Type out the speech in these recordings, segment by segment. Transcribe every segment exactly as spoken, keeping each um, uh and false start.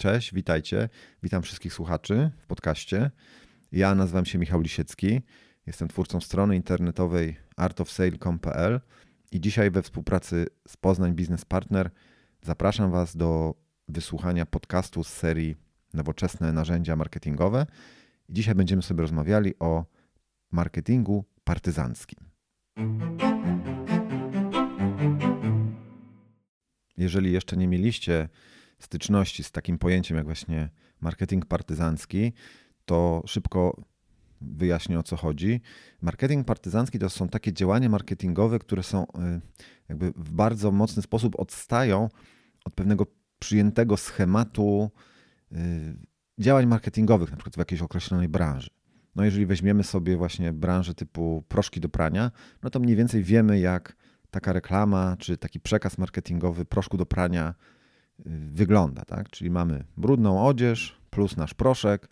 Cześć, witajcie. Witam wszystkich słuchaczy w podcaście. Ja nazywam się Michał Lisiecki. Jestem twórcą strony internetowej art of sale kropka p l i dzisiaj we współpracy z Poznań Biznes Partner zapraszam Was do wysłuchania podcastu z serii Nowoczesne narzędzia marketingowe. Dzisiaj będziemy sobie rozmawiali o marketingu partyzanckim. Jeżeli jeszcze nie mieliście styczności z takim pojęciem jak właśnie marketing partyzancki, to szybko wyjaśnię, o co chodzi. Marketing partyzancki to są takie działania marketingowe, które są jakby w bardzo mocny sposób odstają od pewnego przyjętego schematu działań marketingowych, na przykład w jakiejś określonej branży. No jeżeli weźmiemy sobie właśnie branżę typu proszki do prania, no to mniej więcej wiemy, jak taka reklama czy taki przekaz marketingowy proszku do prania wygląda, tak? Czyli mamy brudną odzież plus nasz proszek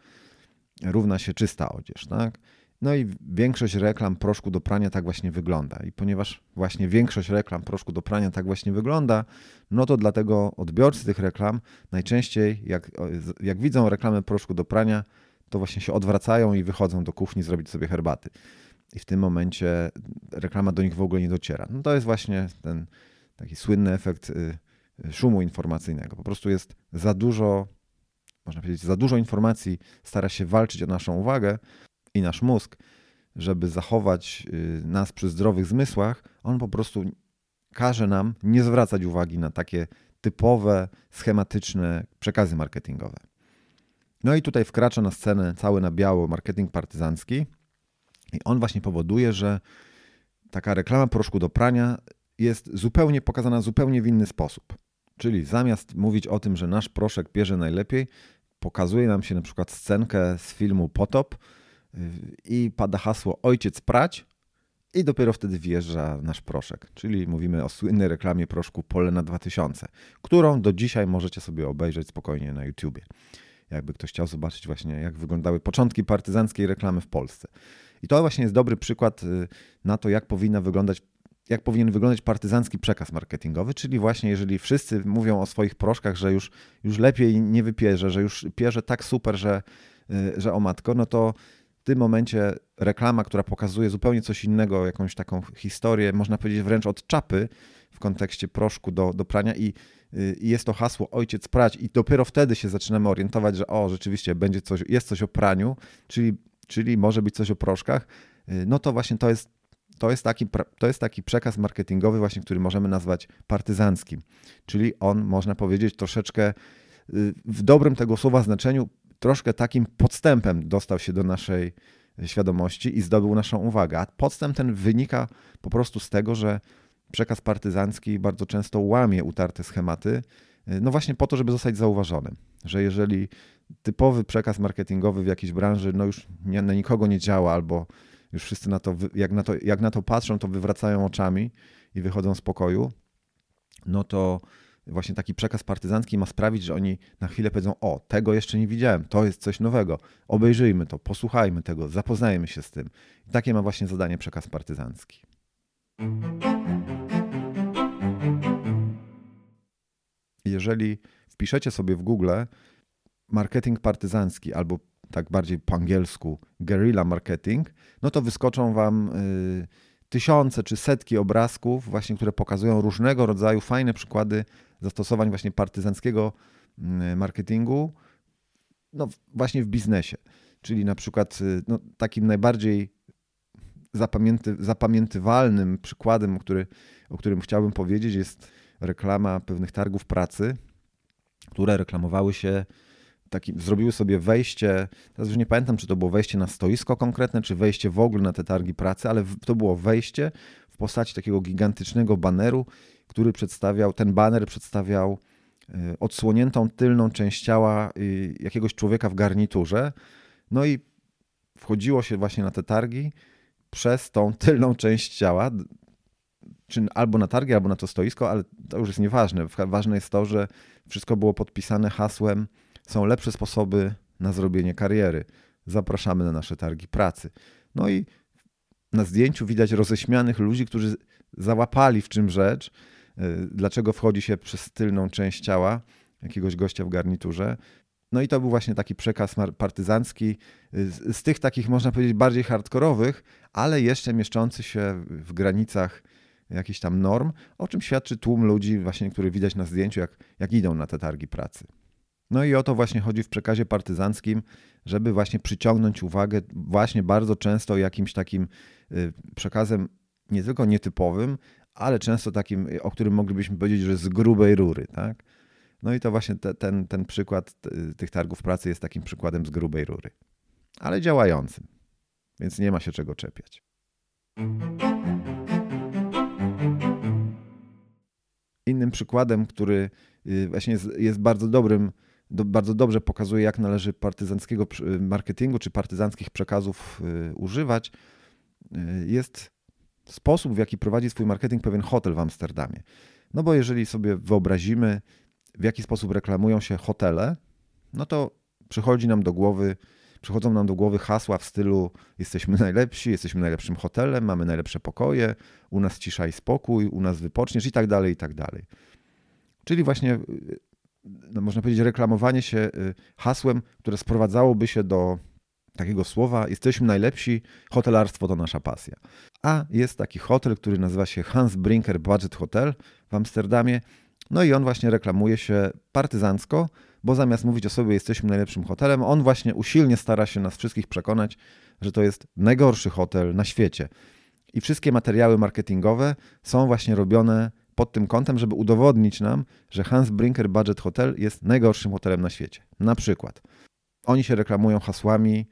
równa się czysta odzież, tak? No i większość reklam proszku do prania tak właśnie wygląda. I ponieważ właśnie większość reklam proszku do prania tak właśnie wygląda, no to dlatego odbiorcy tych reklam najczęściej jak, jak widzą reklamę proszku do prania, to właśnie się odwracają i wychodzą do kuchni zrobić sobie herbaty. I w tym momencie reklama do nich w ogóle nie dociera. No to jest właśnie ten taki słynny efekt szumu informacyjnego. Po prostu jest za dużo, można powiedzieć, za dużo informacji stara się walczyć o naszą uwagę i nasz mózg, żeby zachować nas przy zdrowych zmysłach, on po prostu każe nam nie zwracać uwagi na takie typowe, schematyczne przekazy marketingowe. No i tutaj wkracza na scenę cały na biało marketing partyzancki i on właśnie powoduje, że taka reklama proszku do prania jest zupełnie pokazana zupełnie w inny sposób. Czyli zamiast mówić o tym, że nasz proszek bierze najlepiej, pokazuje nam się na przykład scenkę z filmu Potop i pada hasło ojciec prać i dopiero wtedy wjeżdża nasz proszek. Czyli mówimy o słynnej reklamie proszku Polena dwa tysiące, którą do dzisiaj możecie sobie obejrzeć spokojnie na YouTubie. Jakby ktoś chciał zobaczyć właśnie, jak wyglądały początki partyzanckiej reklamy w Polsce. I to właśnie jest dobry przykład na to, jak powinna wyglądać jak powinien wyglądać partyzancki przekaz marketingowy, czyli właśnie jeżeli wszyscy mówią o swoich proszkach, że już, już lepiej nie wypierze, że już pierze tak super, że, że o matko, no to w tym momencie reklama, która pokazuje zupełnie coś innego, jakąś taką historię, można powiedzieć wręcz od czapy w kontekście proszku do, do prania i, i jest to hasło ojciec prać i dopiero wtedy się zaczynamy orientować, że o, rzeczywiście będzie coś, jest coś o praniu, czyli, czyli może być coś o proszkach, no to właśnie to jest To jest, taki, to jest taki przekaz marketingowy właśnie, który możemy nazwać partyzanckim. Czyli on, można powiedzieć, troszeczkę w dobrym tego słowa znaczeniu, troszkę takim podstępem dostał się do naszej świadomości i zdobył naszą uwagę. A podstęp ten wynika po prostu z tego, że przekaz partyzancki bardzo często łamie utarte schematy, no właśnie po to, żeby zostać zauważonym. Że jeżeli typowy przekaz marketingowy w jakiejś branży no już nie, na nikogo nie działa albo już wszyscy na to jak, na to, jak na to patrzą, to wywracają oczami i wychodzą z pokoju, no to właśnie taki przekaz partyzancki ma sprawić, że oni na chwilę powiedzą, o, tego jeszcze nie widziałem, to jest coś nowego, obejrzyjmy to, posłuchajmy tego, zapoznajmy się z tym. I takie ma właśnie zadanie przekaz partyzancki. Jeżeli wpiszecie sobie w Google marketing partyzancki albo tak bardziej po angielsku guerrilla marketing, no to wyskoczą wam y, tysiące czy setki obrazków właśnie, które pokazują różnego rodzaju fajne przykłady zastosowań właśnie partyzanckiego y, marketingu no właśnie w biznesie. Czyli na przykład y, no, takim najbardziej zapamięty, zapamiętywalnym przykładem, o, który, o którym chciałbym powiedzieć, jest reklama pewnych targów pracy, które reklamowały się Taki, zrobiły sobie wejście, teraz już nie pamiętam, czy to było wejście na stoisko konkretne, czy wejście w ogóle na te targi pracy, ale to było wejście w postaci takiego gigantycznego baneru, który przedstawiał, ten baner przedstawiał odsłoniętą tylną część ciała jakiegoś człowieka w garniturze. No i wchodziło się właśnie na te targi przez tą tylną część ciała, czy albo na targi, albo na to stoisko, ale to już jest nieważne. Ważne jest to, że wszystko było podpisane hasłem są lepsze sposoby na zrobienie kariery. Zapraszamy na nasze targi pracy. No i na zdjęciu widać roześmianych ludzi, którzy załapali w czym rzecz, dlaczego wchodzi się przez tylną część ciała jakiegoś gościa w garniturze. No i to był właśnie taki przekaz partyzancki, z, z tych takich, można powiedzieć, bardziej hardkorowych, ale jeszcze mieszczący się w granicach jakichś tam norm, o czym świadczy tłum ludzi, właśnie, który widać na zdjęciu, jak, jak idą na te targi pracy. No i o to właśnie chodzi w przekazie partyzanckim, żeby właśnie przyciągnąć uwagę właśnie bardzo często jakimś takim przekazem nie tylko nietypowym, ale często takim, o którym moglibyśmy powiedzieć, że z grubej rury, tak? No i to właśnie te, ten, ten przykład tych targów pracy jest takim przykładem z grubej rury, ale działającym, więc nie ma się czego czepiać. Innym przykładem, który właśnie jest, jest bardzo dobrym, do, bardzo dobrze pokazuje, jak należy partyzanckiego marketingu czy partyzanckich przekazów używać, jest sposób, w jaki prowadzi swój marketing pewien hotel w Amsterdamie. No bo jeżeli sobie wyobrazimy, w jaki sposób reklamują się hotele, no to przychodzi nam do głowy, przychodzą nam do głowy hasła w stylu: jesteśmy najlepsi, jesteśmy najlepszym hotelem, mamy najlepsze pokoje, u nas cisza i spokój, u nas wypoczniesz i tak dalej, i tak dalej. Czyli właśnie, no można powiedzieć, reklamowanie się hasłem, które sprowadzałoby się do takiego słowa: jesteśmy najlepsi, hotelarstwo to nasza pasja. A jest taki hotel, który nazywa się Hans Brinker Budget Hotel w Amsterdamie. No i on właśnie reklamuje się partyzancko, bo zamiast mówić o sobie: jesteśmy najlepszym hotelem, on właśnie usilnie stara się nas wszystkich przekonać, że to jest najgorszy hotel na świecie. I wszystkie materiały marketingowe są właśnie robione pod tym kątem, żeby udowodnić nam, że Hans Brinker Budget Hotel jest najgorszym hotelem na świecie. Na przykład oni się reklamują hasłami,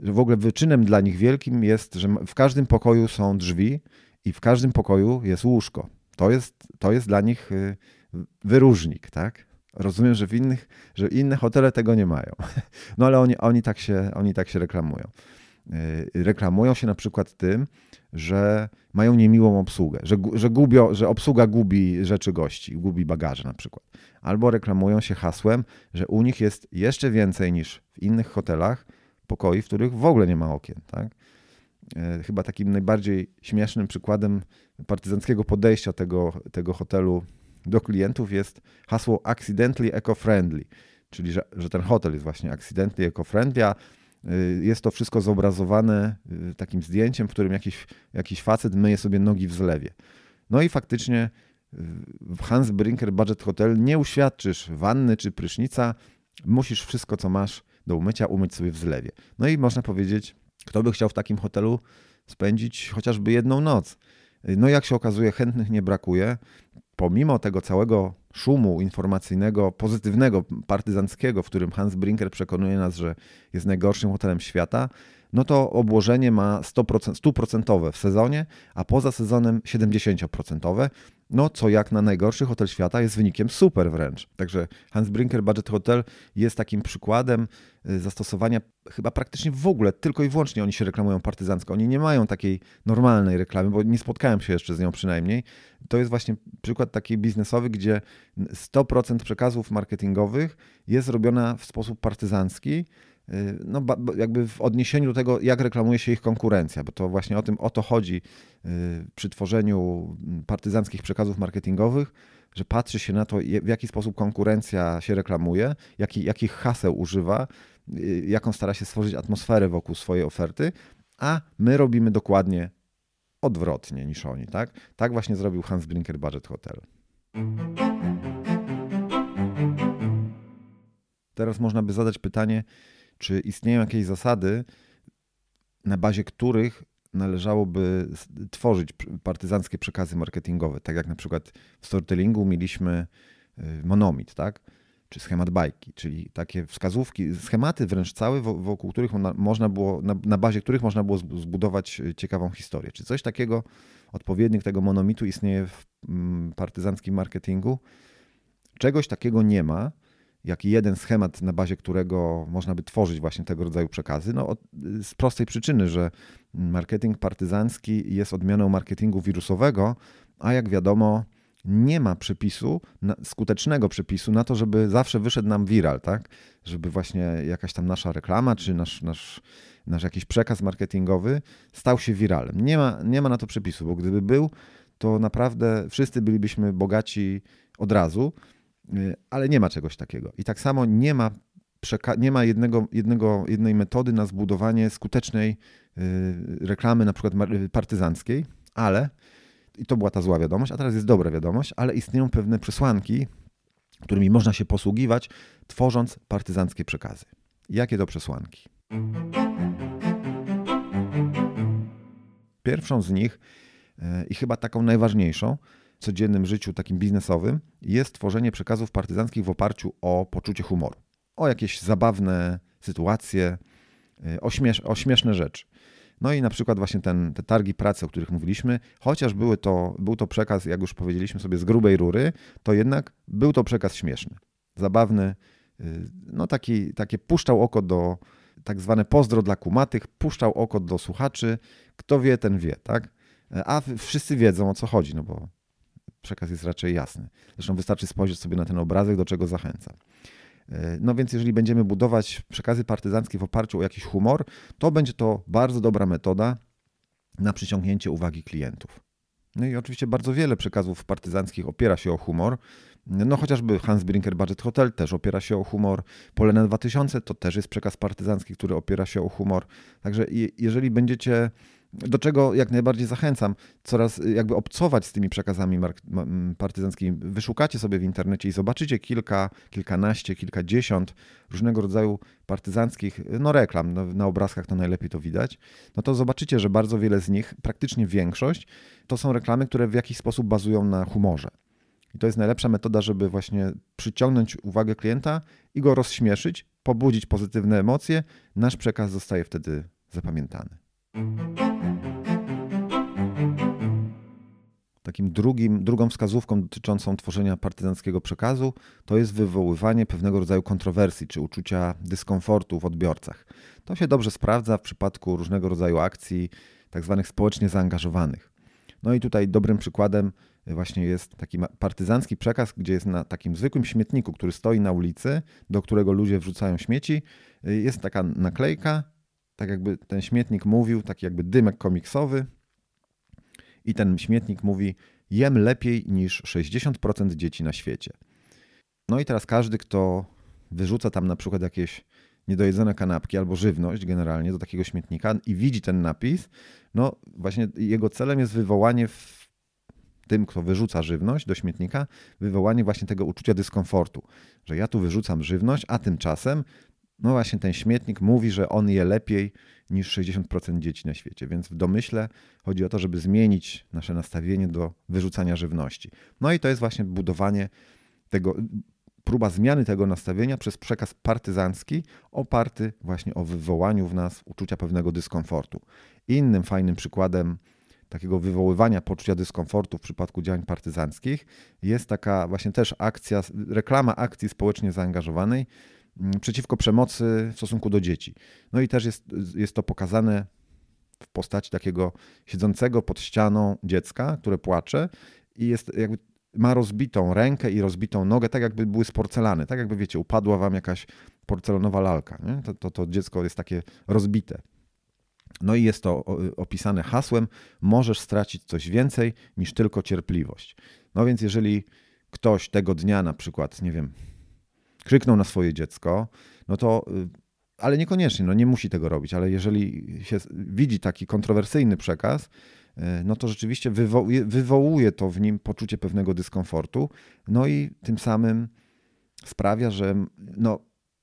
że w ogóle wyczynem dla nich wielkim jest, że w każdym pokoju są drzwi i w każdym pokoju jest łóżko. To jest, to jest dla nich wyróżnik, tak? Rozumiem, że w innych, że inne hotele tego nie mają. No ale oni, oni, tak się, oni tak się reklamują. Reklamują się na przykład tym, że mają niemiłą obsługę, że, że, gubią, że obsługa gubi rzeczy gości, gubi bagaże na przykład. Albo reklamują się hasłem, że u nich jest jeszcze więcej niż w innych hotelach pokoi, w których w ogóle nie ma okien, tak? Chyba takim najbardziej śmiesznym przykładem partyzanckiego podejścia tego, tego hotelu do klientów jest hasło accidentally eco-friendly, czyli że, że ten hotel jest właśnie accidentally eco-friendly, a jest to wszystko zobrazowane takim zdjęciem, w którym jakiś, jakiś facet myje sobie nogi w zlewie. No i faktycznie w Hans Brinker Budget Hotel nie uświadczysz wanny czy prysznica, musisz wszystko, co masz do umycia, umyć sobie w zlewie. No i można powiedzieć, kto by chciał w takim hotelu spędzić chociażby jedną noc. No jak się okazuje, chętnych nie brakuje. Pomimo tego całego szumu informacyjnego, pozytywnego, partyzanckiego, w którym Hans Brinker przekonuje nas, że jest najgorszym hotelem świata, no to obłożenie ma sto procent w sezonie, a poza sezonem siedemdziesiąt procent, no co jak na najgorszy hotel świata jest wynikiem super wręcz. Także Hans Brinker Budget Hotel jest takim przykładem zastosowania chyba praktycznie w ogóle, tylko i wyłącznie oni się reklamują partyzancko. Oni nie mają takiej normalnej reklamy, bo nie spotkałem się jeszcze z nią przynajmniej. To jest właśnie przykład taki biznesowy, gdzie sto procent przekazów marketingowych jest robiona w sposób partyzancki, no jakby w odniesieniu do tego, jak reklamuje się ich konkurencja, bo to właśnie o tym, o to chodzi przy tworzeniu partyzanckich przekazów marketingowych, że patrzy się na to, w jaki sposób konkurencja się reklamuje, jaki, jakich haseł używa, jaką stara się stworzyć atmosferę wokół swojej oferty, a my robimy dokładnie odwrotnie niż oni, tak? Tak właśnie zrobił Hans Brinker Budget Hotel. Teraz można by zadać pytanie, czy istnieją jakieś zasady, na bazie których należałoby tworzyć partyzanckie przekazy marketingowe, tak jak na przykład w storytellingu mieliśmy monomit, tak? Czy schemat bajki, czyli takie wskazówki, schematy wręcz całe, wokół których można było, na bazie których można było zbudować ciekawą historię. Czy coś takiego, odpowiednik tego monomitu istnieje w partyzanckim marketingu? Czegoś takiego nie ma. Jaki jeden schemat, na bazie którego można by tworzyć właśnie tego rodzaju przekazy? No, z prostej przyczyny, że marketing partyzancki jest odmianą marketingu wirusowego, a jak wiadomo, nie ma przepisu, skutecznego przepisu na to, żeby zawsze wyszedł nam viral, tak? Żeby właśnie jakaś tam nasza reklama czy nasz, nasz, nasz jakiś przekaz marketingowy stał się viralem. Nie ma, nie ma na to przepisu, bo gdyby był, to naprawdę wszyscy bylibyśmy bogaci od razu, ale nie ma czegoś takiego. I tak samo nie ma przeka- nie ma jednego, jednego, jednej metody na zbudowanie skutecznej yy, reklamy, na przykład partyzanckiej, ale, i to była ta zła wiadomość, a teraz jest dobra wiadomość, ale istnieją pewne przesłanki, którymi można się posługiwać, tworząc partyzanckie przekazy. Jakie to przesłanki? Pierwszą z nich i chyba taką najważniejszą w codziennym życiu takim biznesowym jest tworzenie przekazów partyzanckich w oparciu o poczucie humoru, o jakieś zabawne sytuacje, o, śmiesz- o śmieszne rzeczy. No i na przykład właśnie ten, te targi pracy, o których mówiliśmy, chociaż były to, był to przekaz, jak już powiedzieliśmy sobie, z grubej rury, to jednak był to przekaz śmieszny, zabawny, no taki, takie puszczał oko do, tak zwane pozdro dla kumatych, puszczał oko do słuchaczy, kto wie, ten wie, tak? A wszyscy wiedzą, o co chodzi, no bo przekaz jest raczej jasny. Zresztą wystarczy spojrzeć sobie na ten obrazek, do czego zachęcam. No więc jeżeli będziemy budować przekazy partyzanckie w oparciu o jakiś humor, to będzie to bardzo dobra metoda na przyciągnięcie uwagi klientów. No i oczywiście bardzo wiele przekazów partyzanckich opiera się o humor. No chociażby Hans Brinker Budget Hotel też opiera się o humor. Polena dwa tysiące to też jest przekaz partyzancki, który opiera się o humor. Także jeżeli będziecie, do czego jak najbardziej zachęcam, coraz jakby obcować z tymi przekazami partyzanckimi, wyszukacie sobie w internecie i zobaczycie kilka, kilkanaście, kilkadziesiąt różnego rodzaju partyzanckich no reklam, no, na obrazkach to najlepiej to widać, no to zobaczycie, że bardzo wiele z nich, praktycznie większość, to są reklamy, które w jakiś sposób bazują na humorze. I to jest najlepsza metoda, żeby właśnie przyciągnąć uwagę klienta i go rozśmieszyć, pobudzić pozytywne emocje. Nasz przekaz zostaje wtedy zapamiętany. Takim drugim, drugą wskazówką dotyczącą tworzenia partyzanckiego przekazu to jest wywoływanie pewnego rodzaju kontrowersji czy uczucia dyskomfortu w odbiorcach. To się dobrze sprawdza w przypadku różnego rodzaju akcji tak zwanych społecznie zaangażowanych. No i tutaj dobrym przykładem właśnie jest taki partyzancki przekaz, gdzie jest na takim zwykłym śmietniku, który stoi na ulicy, do którego ludzie wrzucają śmieci. Jest taka naklejka, tak jakby ten śmietnik mówił, taki jakby dymek komiksowy. I ten śmietnik mówi: jem lepiej niż sześćdziesiąt procent dzieci na świecie. No i teraz każdy, kto wyrzuca tam na przykład jakieś niedojedzone kanapki albo żywność generalnie do takiego śmietnika i widzi ten napis, no właśnie jego celem jest wywołanie w tym, kto wyrzuca żywność do śmietnika, wywołanie właśnie tego uczucia dyskomfortu, że ja tu wyrzucam żywność, a tymczasem no właśnie ten śmietnik mówi, że on je lepiej niż sześćdziesiąt procent dzieci na świecie. Więc w domyśle chodzi o to, żeby zmienić nasze nastawienie do wyrzucania żywności. No i to jest właśnie budowanie tego, próba zmiany tego nastawienia przez przekaz partyzancki oparty właśnie o wywołaniu w nas uczucia pewnego dyskomfortu. Innym fajnym przykładem takiego wywoływania poczucia dyskomfortu w przypadku działań partyzanckich jest taka właśnie też akcja, reklama akcji społecznie zaangażowanej przeciwko przemocy w stosunku do dzieci. No i też jest, jest to pokazane w postaci takiego siedzącego pod ścianą dziecka, które płacze i jest jakby ma rozbitą rękę i rozbitą nogę, tak jakby były z porcelany, tak jakby wiecie, upadła wam jakaś porcelanowa lalka, nie? To, to, to dziecko jest takie rozbite. No i jest to opisane hasłem: możesz stracić coś więcej niż tylko cierpliwość. No więc jeżeli ktoś tego dnia na przykład, nie wiem, krzyknął na swoje dziecko, no to, ale niekoniecznie, no nie musi tego robić, ale jeżeli się widzi taki kontrowersyjny przekaz, no to rzeczywiście wywołuje, wywołuje to w nim poczucie pewnego dyskomfortu, no i tym samym sprawia, że no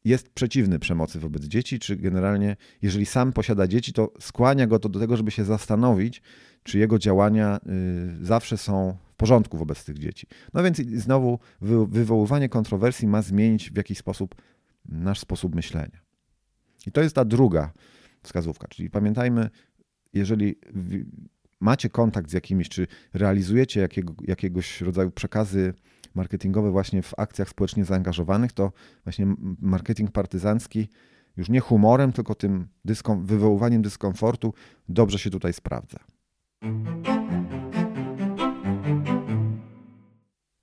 jest przeciwny przemocy wobec dzieci, czy generalnie jeżeli sam posiada dzieci, to skłania go to do tego, żeby się zastanowić, czy jego działania zawsze są w porządku wobec tych dzieci. No więc znowu wywoływanie kontrowersji ma zmienić w jakiś sposób nasz sposób myślenia. I to jest ta druga wskazówka. Czyli pamiętajmy, jeżeli macie kontakt z jakimiś, czy realizujecie jakiego, jakiegoś rodzaju przekazy marketingowe właśnie w akcjach społecznie zaangażowanych, to właśnie marketing partyzancki już nie humorem, tylko tym dyskom- wywoływaniem dyskomfortu dobrze się tutaj sprawdza.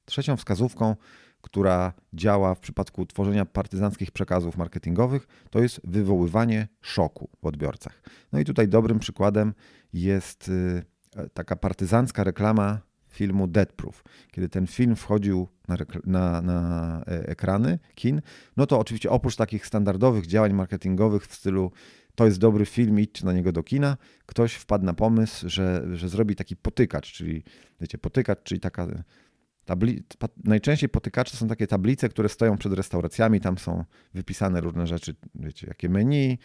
Trzecią wskazówką, która działa w przypadku tworzenia partyzanckich przekazów marketingowych, to jest wywoływanie szoku w odbiorcach. No i tutaj dobrym przykładem jest taka partyzancka reklama filmu Dead Proof. Kiedy ten film wchodził na, na, na ekrany kin, no to oczywiście oprócz takich standardowych działań marketingowych w stylu to jest dobry film, idźcie na niego do kina, ktoś wpadł na pomysł, że, że zrobi taki potykacz, czyli wiecie, potykacz, czyli taka... Tabli- najczęściej potykacze są takie tablice, które stoją przed restauracjami, tam są wypisane różne rzeczy, wiecie, jakie menu,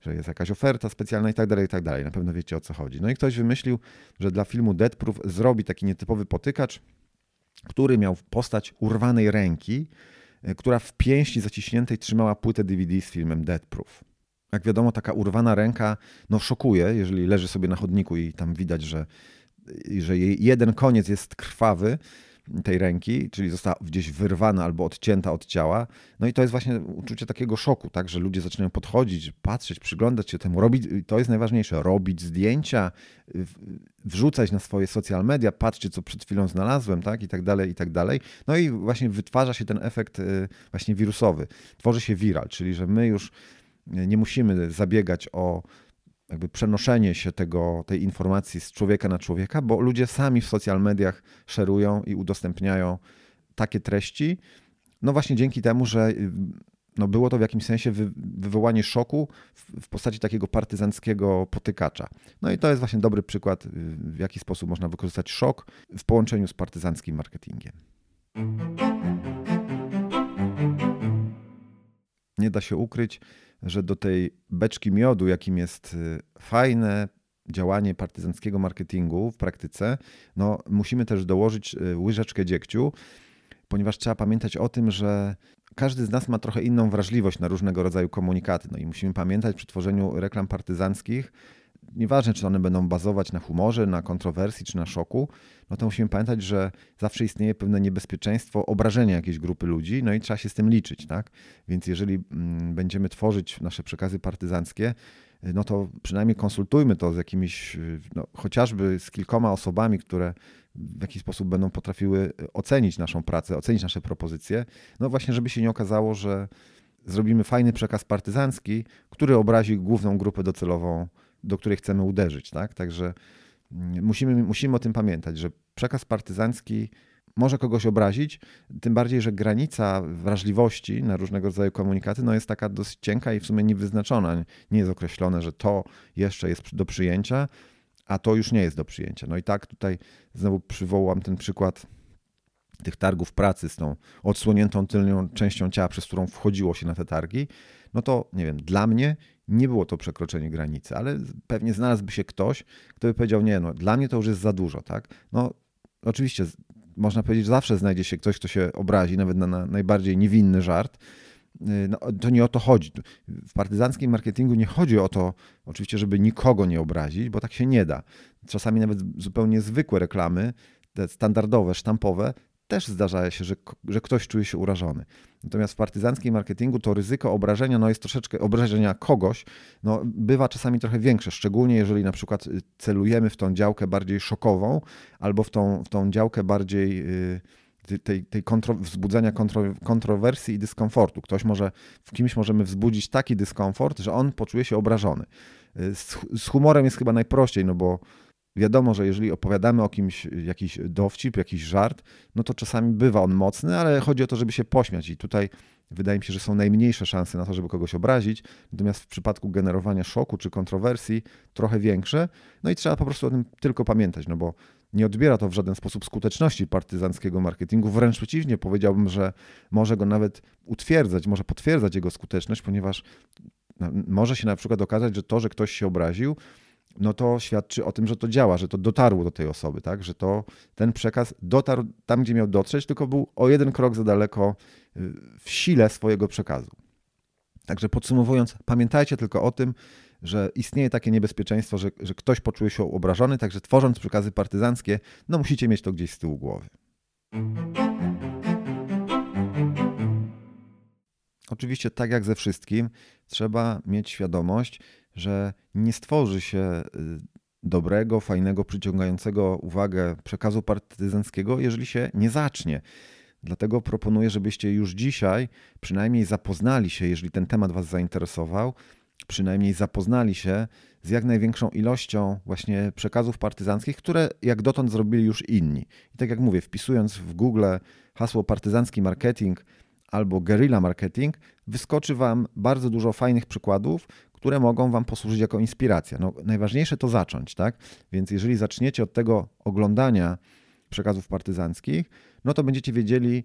że jest jakaś oferta specjalna i tak dalej, i tak dalej. Na pewno wiecie, o co chodzi. No i ktoś wymyślił, że dla filmu Dead Proof zrobi taki nietypowy potykacz, który miał postać urwanej ręki, która w pięści zaciśniętej trzymała płytę D V D z filmem Dead Proof. Jak wiadomo, taka urwana ręka no, szokuje, jeżeli leży sobie na chodniku i tam widać, że, że jej jeden koniec jest krwawy, tej ręki, czyli została gdzieś wyrwana albo odcięta od ciała. No i to jest właśnie uczucie takiego szoku, tak, że ludzie zaczynają podchodzić, patrzeć, przyglądać się temu, robić, to jest najważniejsze, robić zdjęcia, wrzucać na swoje social media, patrzcie, co przed chwilą znalazłem, tak, i tak dalej, i tak dalej. No i właśnie wytwarza się ten efekt właśnie wirusowy. Tworzy się viral, czyli że my już nie musimy zabiegać o jakby przenoszenie się tego, tej informacji z człowieka na człowieka, bo ludzie sami w social mediach szerują i udostępniają takie treści. No właśnie dzięki temu, że no było to w jakimś sensie wy, wywołanie szoku w, w postaci takiego partyzanckiego potykacza. No i to jest właśnie dobry przykład, w jaki sposób można wykorzystać szok w połączeniu z partyzanckim marketingiem. Nie da się ukryć, że do tej beczki miodu, jakim jest fajne działanie partyzanckiego marketingu w praktyce, no musimy też dołożyć łyżeczkę dziegciu, ponieważ trzeba pamiętać o tym, że każdy z nas ma trochę inną wrażliwość na różnego rodzaju komunikaty. No i musimy pamiętać przy tworzeniu reklam partyzanckich, nieważne czy one będą bazować na humorze, na kontrowersji czy na szoku, no to musimy pamiętać, że zawsze istnieje pewne niebezpieczeństwo obrażenia jakiejś grupy ludzi, no i trzeba się z tym liczyć, tak? Więc jeżeli będziemy tworzyć nasze przekazy partyzanckie, no to przynajmniej konsultujmy to z jakimiś, no, chociażby z kilkoma osobami, które w jakiś sposób będą potrafiły ocenić naszą pracę, ocenić nasze propozycje, no właśnie żeby się nie okazało, że zrobimy fajny przekaz partyzancki, który obrazi główną grupę docelową, do której chcemy uderzyć, tak? Także musimy, musimy o tym pamiętać, że przekaz partyzancki może kogoś obrazić, tym bardziej, że granica wrażliwości na różnego rodzaju komunikaty no jest taka dosyć cienka i w sumie niewyznaczona. Nie jest określone, że to jeszcze jest do przyjęcia, a to już nie jest do przyjęcia. No i tak tutaj znowu przywołam ten przykład tych targów pracy z tą odsłoniętą tylną częścią ciała, przez którą wchodziło się na te targi. No to, nie wiem, dla mnie nie było to przekroczenie granicy, ale pewnie znalazłby się ktoś, kto by powiedział, nie, no dla mnie to już jest za dużo, tak? No oczywiście, można powiedzieć, że zawsze znajdzie się ktoś, kto się obrazi, nawet na, na najbardziej niewinny żart. No, to nie o to chodzi. W partyzanckim marketingu nie chodzi o to, oczywiście, żeby nikogo nie obrazić, bo tak się nie da. Czasami nawet zupełnie zwykłe reklamy, te standardowe, sztampowe, też zdarza się, że, że ktoś czuje się urażony. Natomiast w partyzanckim marketingu to ryzyko obrażenia, no jest troszeczkę obrażenia kogoś, no bywa czasami trochę większe, szczególnie jeżeli na przykład celujemy w tą działkę bardziej szokową albo w tą, w tą działkę bardziej yy, tej, tej kontro, wzbudzania kontro, kontrowersji i dyskomfortu. Ktoś może, w kimś możemy wzbudzić taki dyskomfort, że on poczuje się obrażony. Z, z humorem jest chyba najprościej, no bo wiadomo, że jeżeli opowiadamy o kimś jakiś dowcip, jakiś żart, no to czasami bywa on mocny, ale chodzi o to, żeby się pośmiać i tutaj wydaje mi się, że są najmniejsze szanse na to, żeby kogoś obrazić, natomiast w przypadku generowania szoku czy kontrowersji trochę większe, no i trzeba po prostu o tym tylko pamiętać, no bo nie odbiera to w żaden sposób skuteczności partyzanckiego marketingu, wręcz przeciwnie, powiedziałbym, że może go nawet utwierdzać, może potwierdzać jego skuteczność, ponieważ może się na przykład okazać, że to, że ktoś się obraził, no to świadczy o tym, że to działa, że to dotarło do tej osoby, tak? Że to ten przekaz dotarł tam, gdzie miał dotrzeć, tylko był o jeden krok za daleko w sile swojego przekazu. Także podsumowując, pamiętajcie tylko o tym, że istnieje takie niebezpieczeństwo, że, że ktoś poczuje się obrażony, także tworząc przekazy partyzanckie, no musicie mieć to gdzieś z tyłu głowy. Oczywiście tak jak ze wszystkim, trzeba mieć świadomość, że nie stworzy się dobrego, fajnego, przyciągającego uwagę przekazu partyzanckiego, jeżeli się nie zacznie. Dlatego proponuję, żebyście już dzisiaj przynajmniej zapoznali się, jeżeli ten temat Was zainteresował, przynajmniej zapoznali się z jak największą ilością właśnie przekazów partyzanckich, które jak dotąd zrobili już inni. I tak jak mówię, wpisując w Google hasło partyzancki marketing albo guerrilla marketing, wyskoczy Wam bardzo dużo fajnych przykładów, które mogą Wam posłużyć jako inspiracja. No, najważniejsze to zacząć, tak? Więc jeżeli zaczniecie od tego oglądania przekazów partyzanckich, no to będziecie wiedzieli,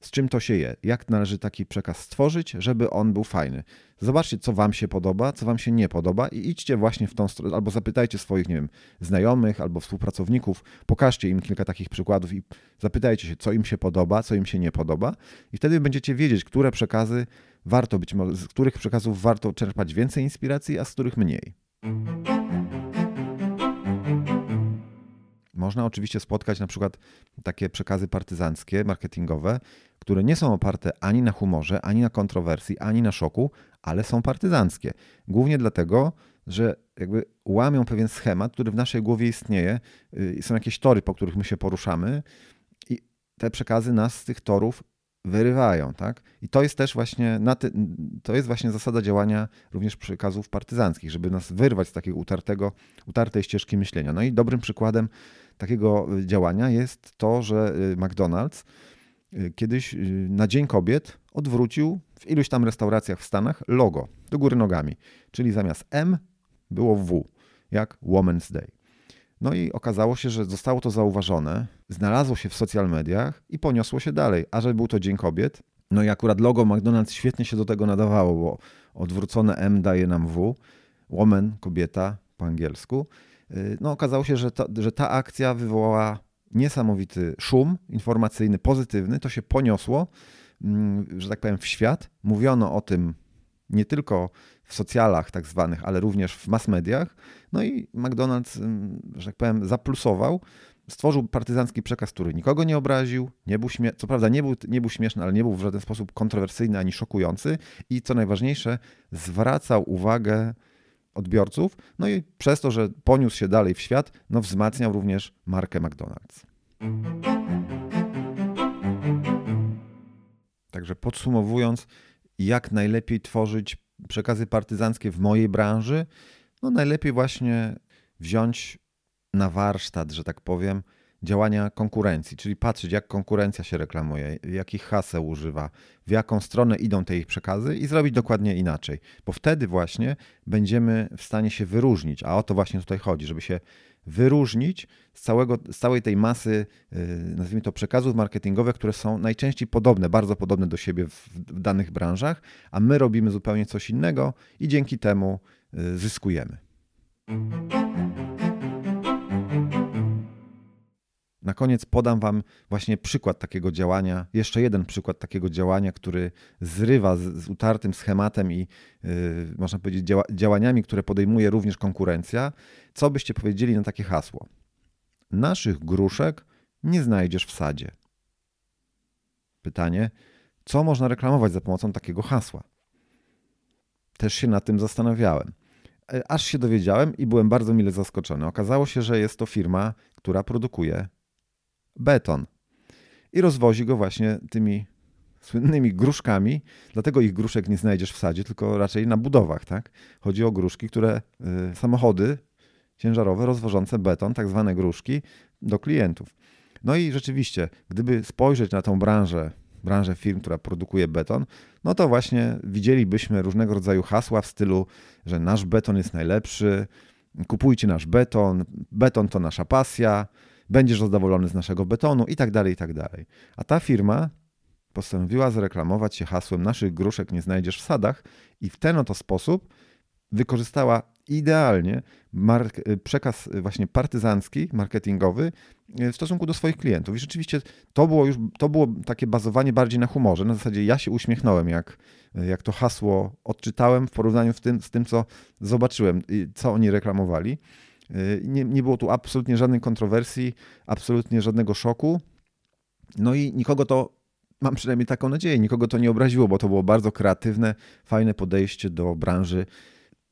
z czym to się je, jak należy taki przekaz stworzyć, żeby on był fajny. Zobaczcie, co Wam się podoba, co Wam się nie podoba i idźcie właśnie w tą stronę, albo zapytajcie swoich, nie wiem, znajomych albo współpracowników, pokażcie im kilka takich przykładów i zapytajcie się, co im się podoba, co im się nie podoba i wtedy będziecie wiedzieć, które przekazy warto być może, z których przekazów warto czerpać więcej inspiracji, a z których mniej. Można oczywiście spotkać na przykład takie przekazy partyzanckie, marketingowe, które nie są oparte ani na humorze, ani na kontrowersji, ani na szoku, ale są partyzanckie. Głównie dlatego, że jakby łamią pewien schemat, który w naszej głowie istnieje. Są jakieś tory, po których my się poruszamy i te przekazy nas z tych torów wyrywają, tak? I to jest też właśnie, na ty, to jest właśnie zasada działania również przekazów partyzanckich, żeby nas wyrwać z takiego utartego, utartej ścieżki myślenia. No i dobrym przykładem takiego działania jest to, że McDonald's kiedyś na Dzień Kobiet odwrócił w iluś tam restauracjach w Stanach logo do góry nogami, czyli zamiast M było W, jak Women's Day. No i okazało się, że zostało to zauważone, znalazło się w social mediach i poniosło się dalej, a że był to Dzień Kobiet, no i akurat logo McDonald's świetnie się do tego nadawało, bo odwrócone M daje nam W, woman, kobieta po angielsku. No okazało się, że ta, że ta akcja wywołała niesamowity szum informacyjny, pozytywny, to się poniosło, że tak powiem, w świat. Mówiono o tym nie tylko w socjalach tak zwanych, ale również w mass mediach. No i McDonald's, że tak powiem, zaplusował, stworzył partyzancki przekaz, który nikogo nie obraził, nie był śmie- co prawda nie był, nie był śmieszny, ale nie był w żaden sposób kontrowersyjny ani szokujący i co najważniejsze, zwracał uwagę odbiorców, no i przez to, że poniósł się dalej w świat, no wzmacniał również markę McDonald's. Także podsumowując, jak najlepiej tworzyć przekazy partyzanckie w mojej branży? No najlepiej właśnie wziąć na warsztat, że tak powiem, działania konkurencji, czyli patrzeć, jak konkurencja się reklamuje, jakich haseł używa, w jaką stronę idą te ich przekazy i zrobić dokładnie inaczej, bo wtedy właśnie będziemy w stanie się wyróżnić, a o to właśnie tutaj chodzi, żeby się wyróżnić z, całego, z całej tej masy, nazwijmy to, przekazów marketingowych, które są najczęściej podobne, bardzo podobne do siebie w, w danych branżach, a my robimy zupełnie coś innego i dzięki temu zyskujemy. Na koniec podam Wam właśnie przykład takiego działania, jeszcze jeden przykład takiego działania, który zrywa z, z utartym schematem i yy, można powiedzieć działa, działaniami, które podejmuje również konkurencja. Co byście powiedzieli na takie hasło? Naszych gruszek nie znajdziesz w sadzie. Pytanie, co można reklamować za pomocą takiego hasła? Też się nad tym zastanawiałem. Aż się dowiedziałem i byłem bardzo mile zaskoczony. Okazało się, że jest to firma, która produkuje beton i rozwozi go właśnie tymi słynnymi gruszkami, dlatego ich gruszek nie znajdziesz w sadzie, tylko raczej na budowach, tak? Chodzi o gruszki, które y, samochody ciężarowe rozwożące beton, tak zwane gruszki, do klientów. No i rzeczywiście, gdyby spojrzeć na tą branżę, branżę firm, która produkuje beton, no to właśnie widzielibyśmy różnego rodzaju hasła w stylu, że nasz beton jest najlepszy, kupujcie nasz beton, beton to nasza pasja, będziesz zadowolony z naszego betonu i tak dalej, i tak dalej. A ta firma postanowiła zreklamować się hasłem naszych gruszek nie znajdziesz w sadach i w ten oto sposób wykorzystała idealnie mark- przekaz właśnie partyzancki, marketingowy w stosunku do swoich klientów. I rzeczywiście to było już, to było takie bazowanie bardziej na humorze. Na zasadzie ja się uśmiechnąłem, jak, jak to hasło odczytałem w porównaniu z tym, z tym, co zobaczyłem, co oni reklamowali. Nie, nie było tu absolutnie żadnej kontrowersji, absolutnie żadnego szoku. No i nikogo to, mam przynajmniej taką nadzieję, nikogo to nie obraziło, bo to było bardzo kreatywne, fajne podejście do branży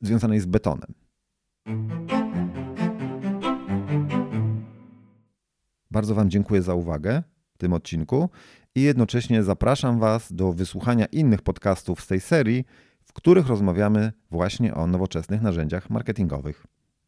związanej z betonem. Bardzo Wam dziękuję za uwagę w tym odcinku i jednocześnie zapraszam Was do wysłuchania innych podcastów z tej serii, w w których rozmawiamy właśnie o nowoczesnych narzędziach marketingowych.